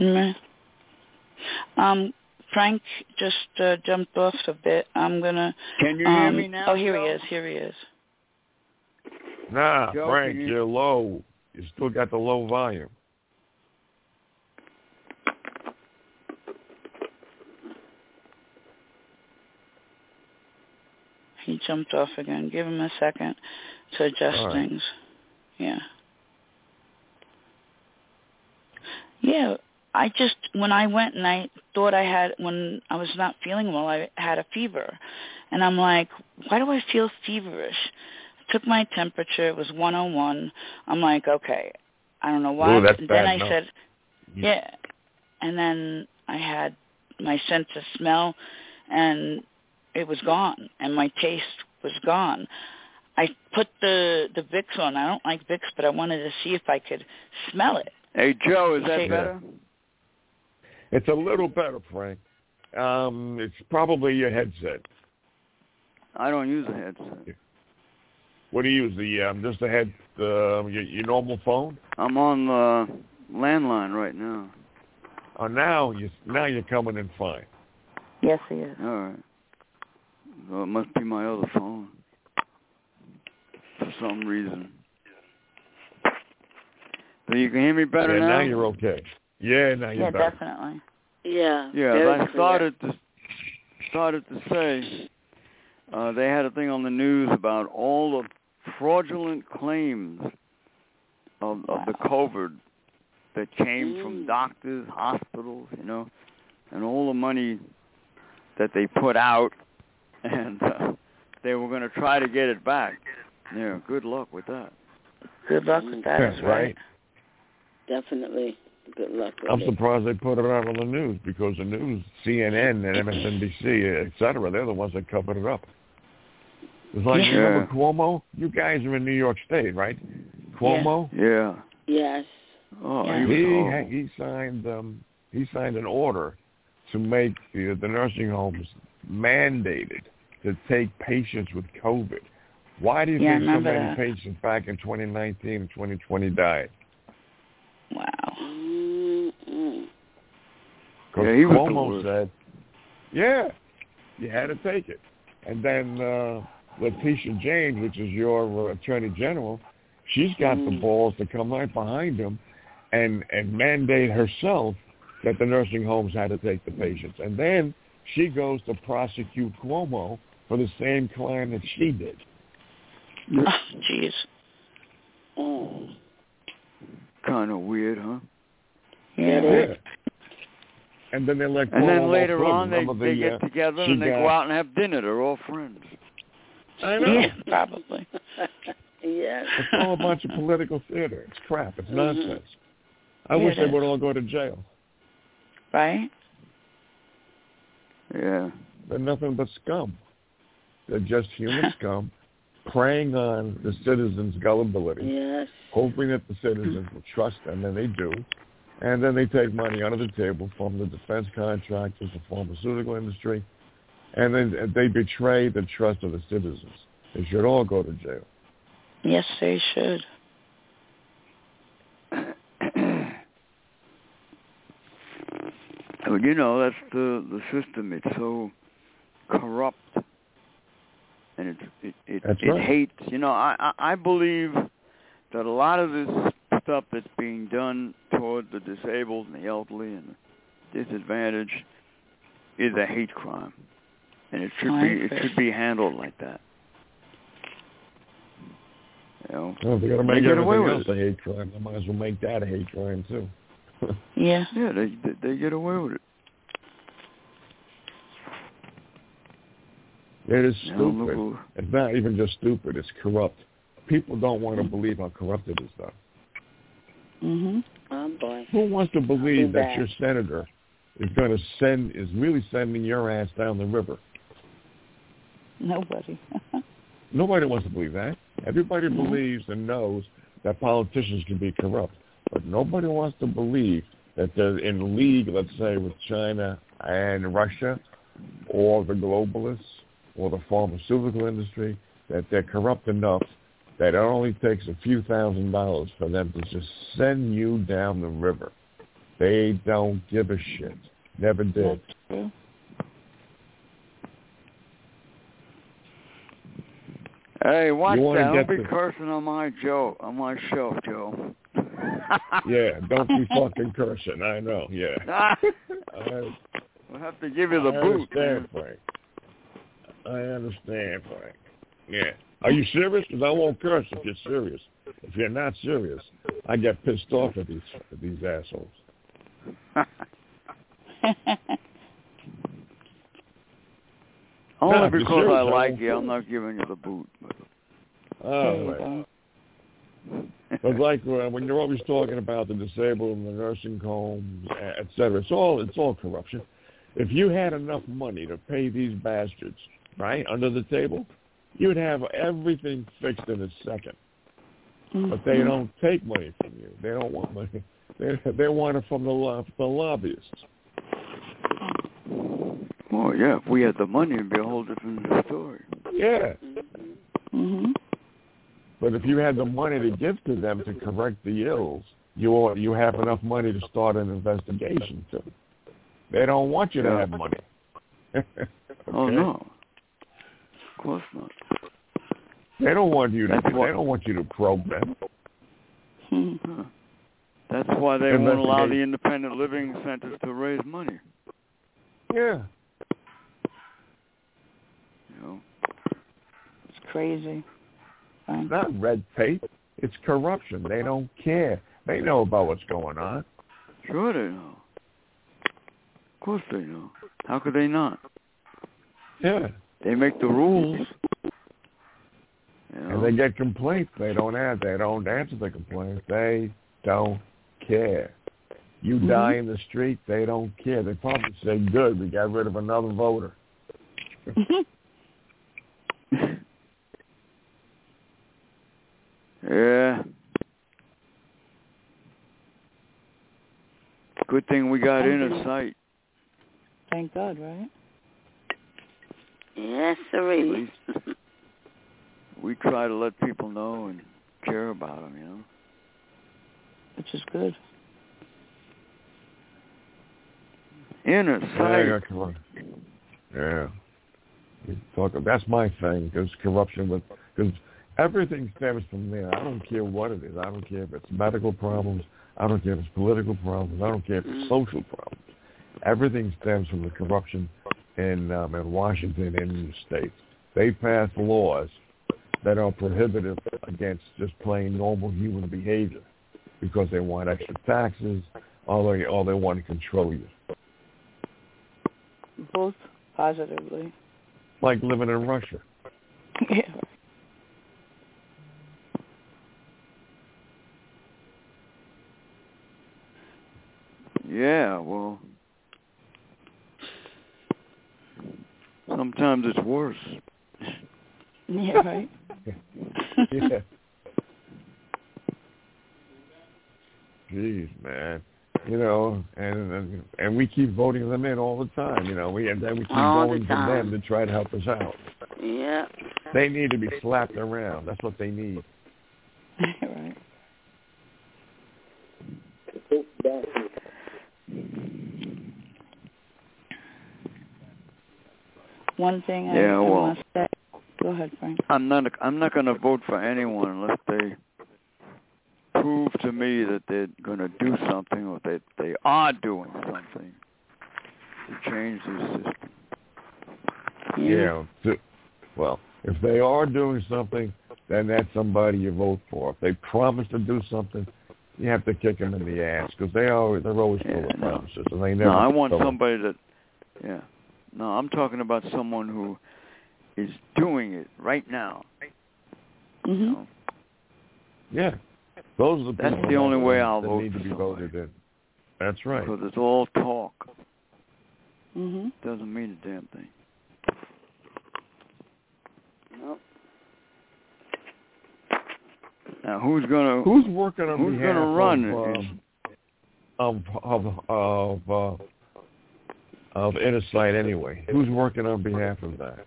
Mm-hmm. Um, Frank just uh, jumped off a bit. I'm gonna. Can you um, hear me now? Oh, here Joe? he is. Here he is. Nah, Joe, Frank, you... you're low. You still got the low volume. He jumped off again. Give him a second to adjust right. things. Yeah. Yeah. I just, when I went and I thought I had, when I was not feeling well, I had a fever. And I'm like, why do I feel feverish? I took my temperature. It was one oh one. I'm like, okay, I don't know why. Ooh, that's and bad. Then I no. said, yeah. And then I had my sense of smell, and it was gone, and my taste was gone. I put the, the Vicks on. I don't like Vicks, but I wanted to see if I could smell it. Hey, Joe, is that better? Yeah. It's a little better, Frank. Um, it's probably your headset. I don't use a headset. What do you use? The um, just the head, uh, your, your normal phone? I'm on the landline right now. Oh, now you now you're coming in fine. Yes, he is. All right. Well, it must be my other phone for some reason. So you can hear me better yeah, now. Now you're okay. Yeah, no, you're yeah, better. definitely. Yeah. Yeah, as I started to started to say, uh, they had a thing on the news about all the fraudulent claims of, of wow. the COVID that came mm. from doctors, hospitals, you know, and all the money that they put out, and uh, they were going to try to get it back. Yeah, good luck with that. Good luck with that. That's right. right. Definitely. Good luck with I'm surprised it. They put it out on the news, because the news, C N N and M S N B C, et cetera, they're the ones that covered it up. It's like, yeah. you remember Cuomo? You guys are in New York State, right? Cuomo? Yeah. yeah. Yes. Oh, yeah. He, he, he signed um, he signed an order to make the, the nursing homes mandated to take patients with COVID. Why do you yeah, think so many that. patients back in twenty nineteen and twenty twenty died? Wow. Yeah, he Cuomo said, yeah, you had to take it. And then uh, Letitia James, which is your uh, attorney general, she's got mm. the balls to come right behind him and, and mandate herself that the nursing homes had to take the patients. And then she goes to prosecute Cuomo for the same crime that she did. Oh, jeez. Oh. Kind of weird, huh? Yeah. yeah. And then they let go. And then later on, they, they the, get together and they go out and have dinner. They're all friends. I know. Yeah, probably. Yeah. It's all a bunch of political theater. It's crap. It's nonsense. Mm-hmm. I it wish is. They would all go to jail. Right? Yeah. They're nothing but scum. They're just human scum, preying on the citizens' gullibility, yes. hoping that the citizens will trust them, and they do. And then they take money under the table from the defense contractors, the pharmaceutical industry, and then they betray the trust of the citizens. They should all go to jail. Yes, they should. Well, you know, that's the, the system. It's so corrupt, and it it it, it, it right. hates. You know, I, I believe that a lot of this stuff that's being done toward the disabled and the elderly and the disadvantaged is a hate crime, and it should be it should be handled like that. You know, well, they got to make everything else a hate crime. They might as well make that a hate crime too. Yeah. Yeah, they, they get away with it. It is stupid. No, it's not even just stupid. It's corrupt. People don't want to believe how corrupt it is, though. Mm-hmm. Oh, boy. Who wants to believe that your senator is going to send is really sending your ass down the river? Nobody. Nobody wants to believe that. Everybody mm-hmm. believes and knows that politicians can be corrupt. But nobody wants to believe that they're in league, let's say, with China and Russia or the globalists or the pharmaceutical industry, that they're corrupt enough that it only takes a few thousand dollars for them to just send you down the river. They don't give a shit. Never did. Hey, watch that. Don't be the... cursing on my Joe, on my show, Joe. Yeah, don't be fucking cursing. I know, yeah. I, we'll have to give you the I boot. I understand, Frank. I understand, Frank. Yeah. Are you serious? Because I won't curse if you're serious. If you're not serious, I get pissed off at these at these assholes. Only no, because serious, I like I you. I'm not giving you the boot. Oh, right. But like uh, when you're always talking about the disabled and the nursing homes, et cetera, it's all, it's all corruption. If you had enough money to pay these bastards, right, under the table, you'd have everything fixed in a second. Mm-hmm. But they don't take money from you. They don't want money. They, they want it from the, the lobbyists. Oh, yeah. If we had the money, it would be a whole different story. Yeah. Mm-hmm. But if you had the money to give to them to correct the ills, you ought, you have enough money to start an investigation too. They don't want you to have money. Okay? Oh no, of course not. They don't want you to. That's they why, don't want you to probe them. Huh. That's why they won't allow the independent living centers to raise money. Yeah. You know, it's crazy. It's not red tape. It's corruption. They don't care. They know about what's going on. Sure they know. Of course they know. How could they not? Yeah. They make the rules. You know. And they get complaints. They don't have. They don't answer the complaints. They don't care. You mm-hmm. die in the street, they don't care. They probably say, good, we got rid of another voter. Yeah. Good thing we got INNERSIGHT. Thank God, right? Yes, sir. We try to let people know and care about them, you know. Which is good. INNERSIGHT. Yeah. Yeah. Talk about, that's my thing, because corruption with... Cause everything stems from there. I don't care what it is. I don't care if it's medical problems. I don't care if it's political problems. I don't care if it's social problems. Everything stems from the corruption in um, in Washington and in the states. They pass laws that are prohibitive against just plain normal human behavior because they want extra taxes or they, or they want to control you. both positively. Like living in Russia. Yeah. Yeah, well, sometimes it's worse. Yeah, right? Yeah. Jeez, man. You know, and, and and we keep voting them in all the time. You know, we and then we keep voting for them to try to help us out. Yeah. They need to be slapped around. That's what they need. Right. One thing I yeah, well, must say. Go ahead, Frank. I'm not. I'm not going to vote for anyone unless they prove to me that they're going to do something, or that they are doing something to change the system. Yeah. yeah. Well, if they are doing something, then that's somebody you vote for. If they promise to do something, you have to kick them in the ass, because they always, they're always full yeah, of no. promises, and they never. No, I want them. somebody that. Yeah. No, I'm talking about someone who is doing it right now. Mm-hmm. You know? Yeah. Those are the That's the only way I'll vote need to be voted in. That's right. Because it's all talk. Mm-hmm. Doesn't mean a damn thing. Nope. Now who's gonna who's working on who's gonna run of of of, of, uh, of INNERSIGHT anyway? Who's working on behalf of that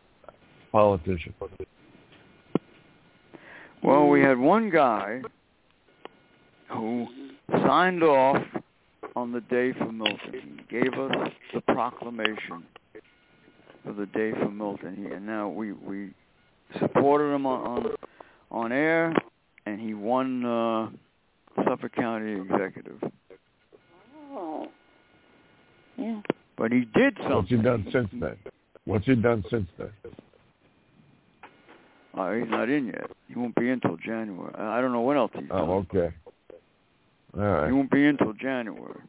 politician? Well, we had one guy who signed off on the Day for Milton. He gave us the proclamation for the Day for Milton. And now we, we supported him on, on on air, and he won uh, Suffolk County Executive. Oh. Yeah. But he did something. What's he done since then? What's he done since then? Uh, he's not in yet. He won't be in until January. I don't know what else he's done. Oh, okay. All right. He won't be in until January.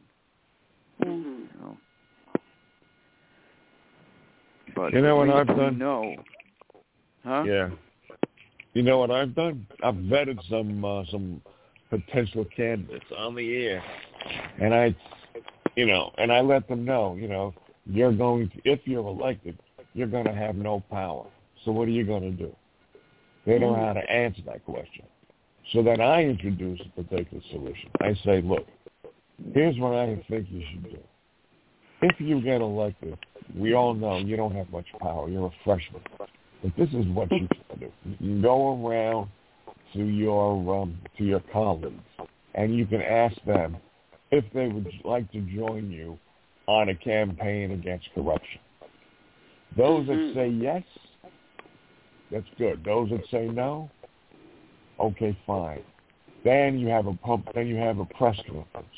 Mm-hmm. You know, but you know what I've done? No. Huh? Yeah. You know what I've done? I've vetted some uh, some potential candidates on the air, and I, you know, and I let them know, you know, you're going to, if you're elected, you're going to have no power. So what are you going to do? They don't know how to answer that question. So then I introduce a particular solution. I say, look, here's what I think you should do. If you get elected, we all know you don't have much power. You're a freshman. But this is what you can do. You can go around to your um, to your colleagues, and you can ask them if they would like to join you on a campaign against corruption. Those that say yes, that's good. Those that say no, okay, fine. Then you have a pub, then you have a press conference,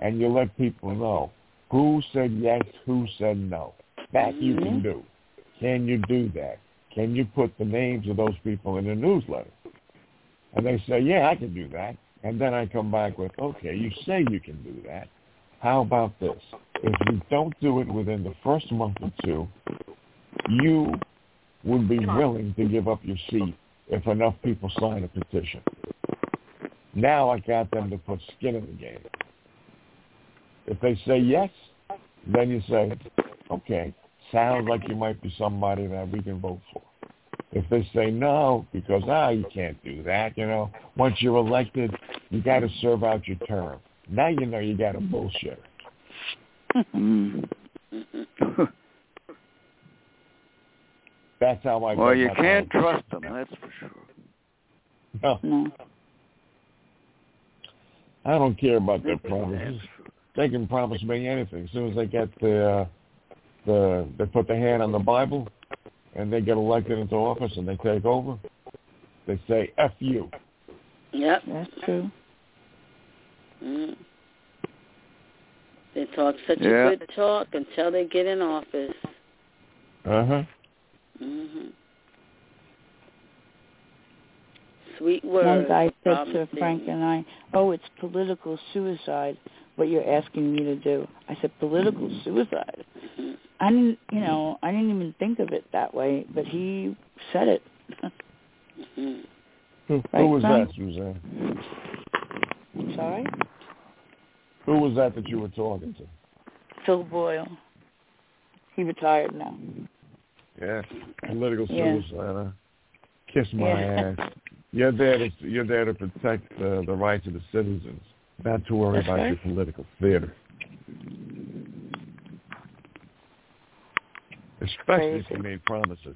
and you let people know who said yes, who said no. That you can do. Can you do that? Can you put the names of those people in the newsletter? And they say, yeah, I can do that. And then I come back with, okay, you say you can do that. How about this? If you don't do it within the first month or two, you would be willing to give up your seat if enough people sign a petition. Now I got them to put skin in the game. If they say yes, then you say, okay, sounds like you might be somebody that we can vote for. If they say no, because, ah, you can't do that, you know, once you're elected, you got to serve out your term. Now you know you got to bullshit. That's how I. Well, you can't home. trust them. That's for sure. No. no, I don't care about their promises. They can promise me anything. As soon as they get the, uh, the they put their hand on the Bible, and they get elected into office, and they take over. They say "F you." Yep, that's true. Mm. They talk such yeah. a good talk until they get in office. Uh huh. Mm-hmm. Sweet words. One guy said to Frank and I, oh, it's political suicide. what you're asking me to do. I said, political suicide. I didn't, you know, I didn't even think of it that way, but he said it. Who, right, who was son? that, Suzanne? I'm sorry? Who was that that you were talking to? Phil Boyle. He retired now. Yeah, political suicide. Yeah. Kiss my yeah. ass. You're there to, you're there to protect uh, the rights of the citizens, not to worry That's about right. your political theater. Especially Crazy. if he made promises.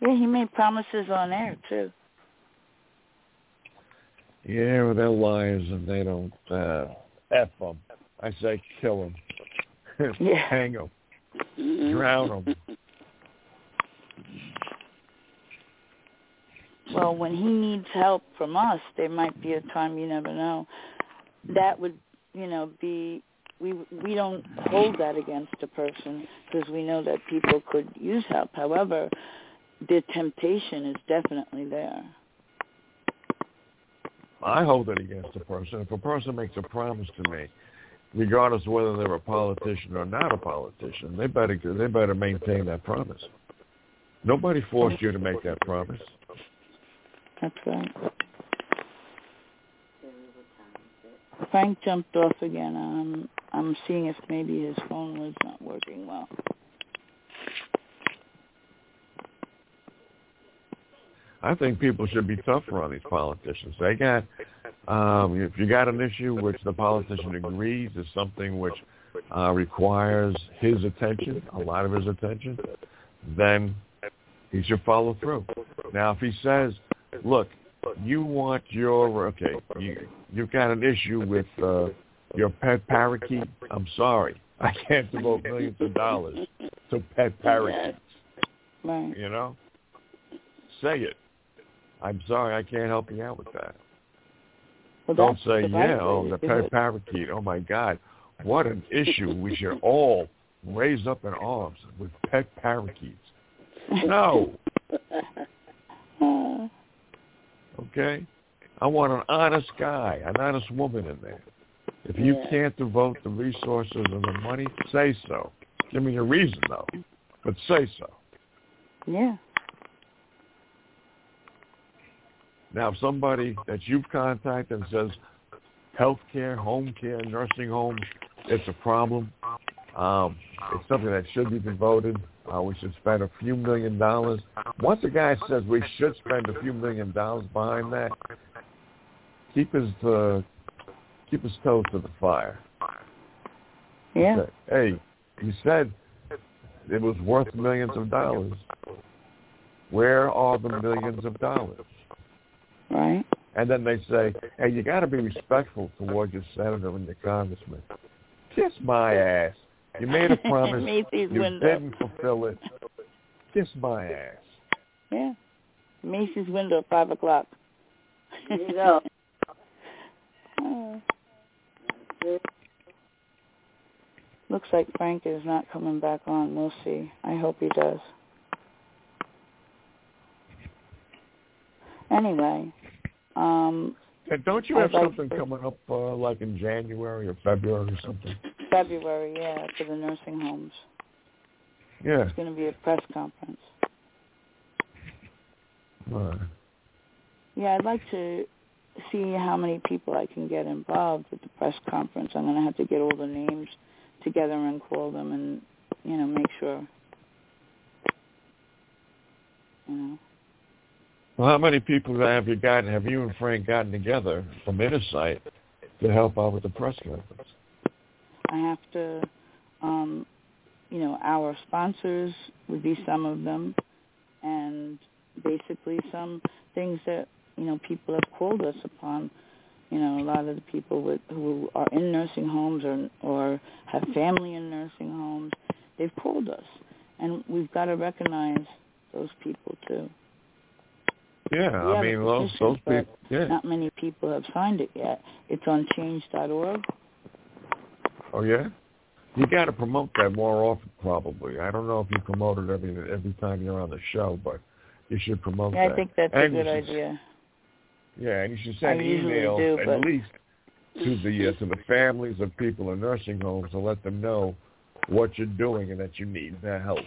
Yeah, he made promises on air, too. Yeah, well, they're liars, and they don't uh, F them. I say kill them. Yeah. Hang them. Drown them. Well, when he needs help from us, there might be a time, you never know. That would, you know, be, we we don't hold that against a person because we know that people could use help. However, the temptation is definitely there. I hold it against a person. If a person makes a promise to me, regardless of whether they're a politician or not a politician, they better they better maintain that promise. Nobody forced you to make that promise. That's right. Frank jumped off again. Um, I'm seeing if maybe his phone was not working well. I think people should be tougher on these politicians. They got, um, if you got an issue which the politician agrees is something which uh, requires his attention, a lot of his attention, then he should follow through. Now, if he says, look, you want your, okay, you, you've got an issue with uh, your pet parakeet, I'm sorry. I can't devote millions of dollars to pet parakeets. You know? Say it. I'm sorry, I can't help you out with that. Well, Don't say, yeah, oh, the pet parakeet, oh, my God. What an issue. We should all raise up in arms with pet parakeets. No. Okay? I want an honest guy, an honest woman in there. If you yeah. can't devote the resources and the money, say so. Give me a reason, though, but say so. Yeah. Now, if somebody that you've contacted says health care, home care, nursing homes, it's a problem. Um, it's something that should be devoted. Uh, we should spend a few million dollars. Once a guy says we should spend a few million dollars behind that, keep his uh, keep his toes to the fire. Yeah. Hey, he said it was worth millions of dollars. Where are the millions of dollars? Right. And then they say, hey, you got to be respectful towards your senator and your congressman. Kiss my ass. You made a promise. Macy's you window. didn't fulfill it. Kiss my ass. Yeah. Macy's window at five o'clock. There you go. uh, looks like Frank is not coming back on. We'll see. I hope he does. Anyway, um, and don't you have I'd something like to, coming up uh, like in January or February or something? February, yeah, for the nursing homes. Yeah. It's going to be a press conference. Right. Yeah, I'd like to see how many people I can get involved with the press conference. I'm going to have to get all the names together and call them and, you know, make sure, you know. Well, how many people have you gotten, have you and Frank gotten together from INNERSIGHT to help out with the press conference? I have to, um, you know, our sponsors would be some of them, and basically some things that, you know, people have called us upon. You know, a lot of the people with, who are in nursing homes or, or have family in nursing homes, they've called us, and we've got to recognize those people, too. Yeah, I mean, those people, yeah. Not many people have signed it yet. It's on change dot org. Oh, yeah? You got to promote that more often, probably. I don't know if you promote it every, every time you're on the show, but you should promote yeah, that. I think that's and a good should, idea. Yeah, and you should send I an email do, at least to the uh, to the families of people in nursing homes to let them know what you're doing and that you need their help.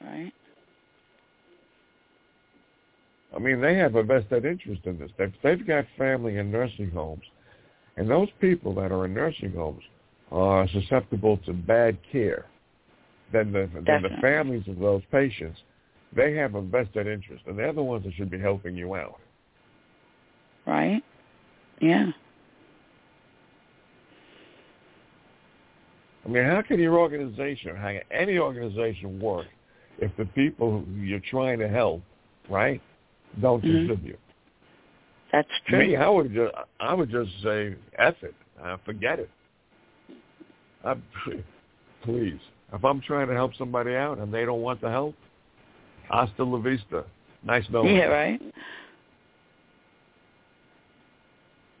Right. I mean, they have a vested interest in this. They've, they've got family in nursing homes, and those people that are in nursing homes are susceptible to bad care. Then the, then the families of those patients, they have a vested interest, and they're the ones that should be helping you out. Right. Yeah. I mean, how can your organization, how can any organization work if the people who you're trying to help, right, don't mm-hmm. contribute? That's true. Me, I would just, I would just say, F it. Uh, forget it. I, please. If I'm trying to help somebody out and they don't want the help, hasta la vista. Nice knowing. Yeah, right.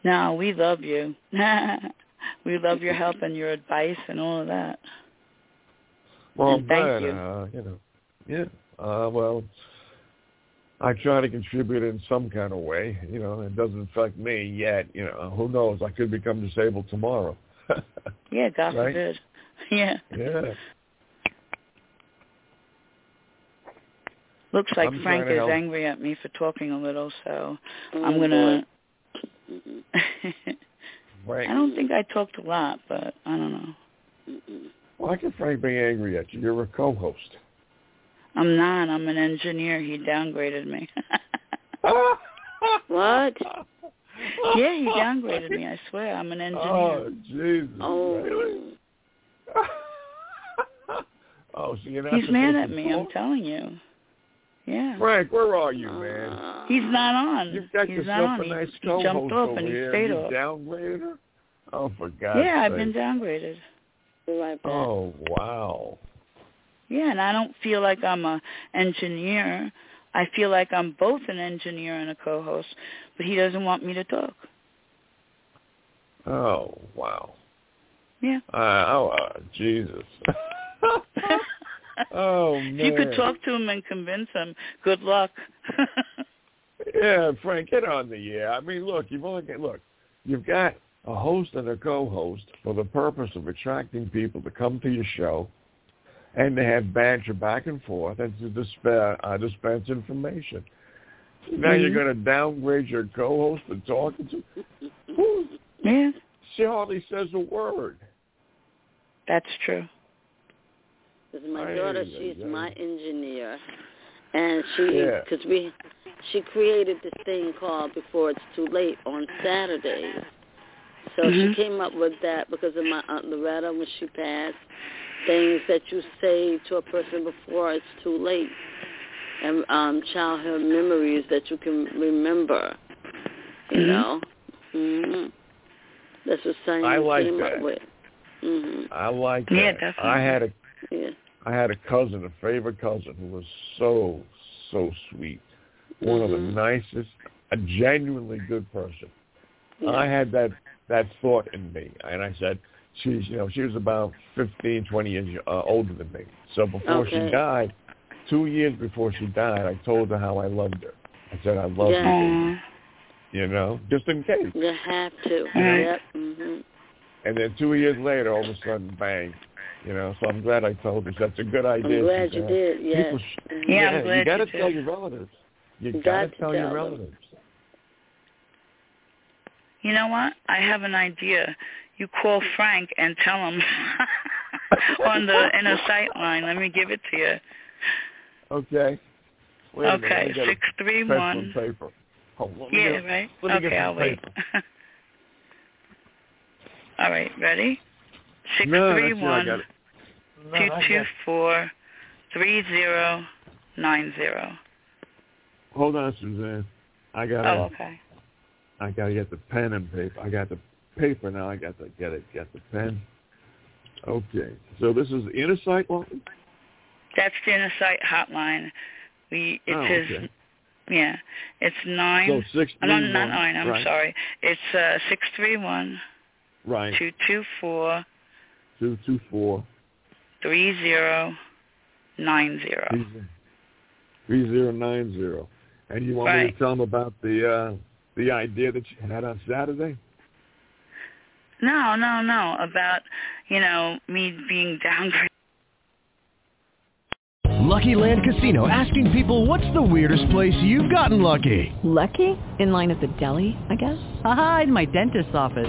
No, we love you. We love your help and your advice and all of that. Well, and thank but, you. Uh, you know, yeah. Uh, well, I try to contribute in some kind of way. You know, it doesn't affect me yet. You know, who knows? I could become disabled tomorrow. Yeah, God right? forbid. Yeah. Yeah. Looks like I'm Frank is help. angry at me for talking a little, so mm-hmm. I'm gonna. Frank. I don't think I talked a lot, but I don't know. Why can Frank be angry at you? You're a co-host. I'm not. I'm an engineer. He downgraded me. What? Yeah, he downgraded me. I swear, I'm an engineer. Oh, Jesus. Oh, really? Oh, so you're not. He's mad at me. Call? I'm telling you. Yeah. Frank, where are you, man? He's not on. You've got He's yourself a nice co-host. He jumped off and he stayed off. You downgraded her? Oh, for God's sake. Yeah, I've been downgraded. Oh, wow. Yeah, and I don't feel like I'm an engineer. I feel like I'm both an engineer and a co-host, but he doesn't want me to talk. Oh, wow. Yeah. Uh, oh, uh, Jesus. Oh, man. If you could talk to him and convince him, good luck. Yeah, Frank, get on the air. I mean, look, you've only got, look, you've got a host and a co-host for the purpose of attracting people to come to your show and to have banter back and forth and to disp- uh, dispense information. Now mm-hmm. you're going to downgrade your co-host for talking to who? Yeah. She hardly says a word. That's true. My daughter, she's my engineer, and she, because yeah. we, she created this thing called Before It's Too Late on Saturdays. So mm-hmm. she came up with that because of my Aunt Loretta when she passed, things that you say to a person before it's too late, and um, childhood memories that you can remember, you mm-hmm. know. Mm-hmm. That's what science I like came that. up with. Mm-hmm. I like that. Yeah, definitely. I had a Yeah. I had a cousin, a favorite cousin, who was so, so sweet. One mm-hmm. of the nicest, a genuinely good person. Yeah. I had that, that thought in me, and I said, she's, you know, she was about fifteen, twenty years uh, older than me. So before okay. she died, two years before she died, I told her how I loved her. I said, I love yeah. you, you know, just in case. You have to. Yep. Mm-hmm. And then two years later, all of a sudden, bang. You know, so I'm glad I told you. That's a good idea. I'm glad you did, yes. People, yeah, yeah, I'm glad you got to tell your relatives. You got to tell your relatives. You know what? I have an idea. You call Frank and tell him on the inner sight line. Let me give it to you. Okay. Wait okay, six three one. Paper. Oh, yeah, get, right? Okay, I'll wait. All right, ready? Six no, three one no, two two four three zero nine zero. Hold on, Suzanne. I got. Oh, okay. I gotta get the pen and paper. I got the paper now. I got to get it. Get the pen. Okay. So this is the INNERSIGHT line. That's the INNERSIGHT hotline. We it oh, is. Okay. Yeah, it's nine. So six three oh, no, one. No, not nine. I'm right. sorry. It's uh, six three one. Right. Two two four. Two two four, three zero, nine zero. Three zero nine zero, and you want right. me to tell them about the uh, the idea that you had on Saturday? No, no, no. About, you know, me being downgraded. Lucky Land Casino, asking people, what's the weirdest place you've gotten lucky? Lucky? In line at the deli, I guess? Aha, in my dentist's office.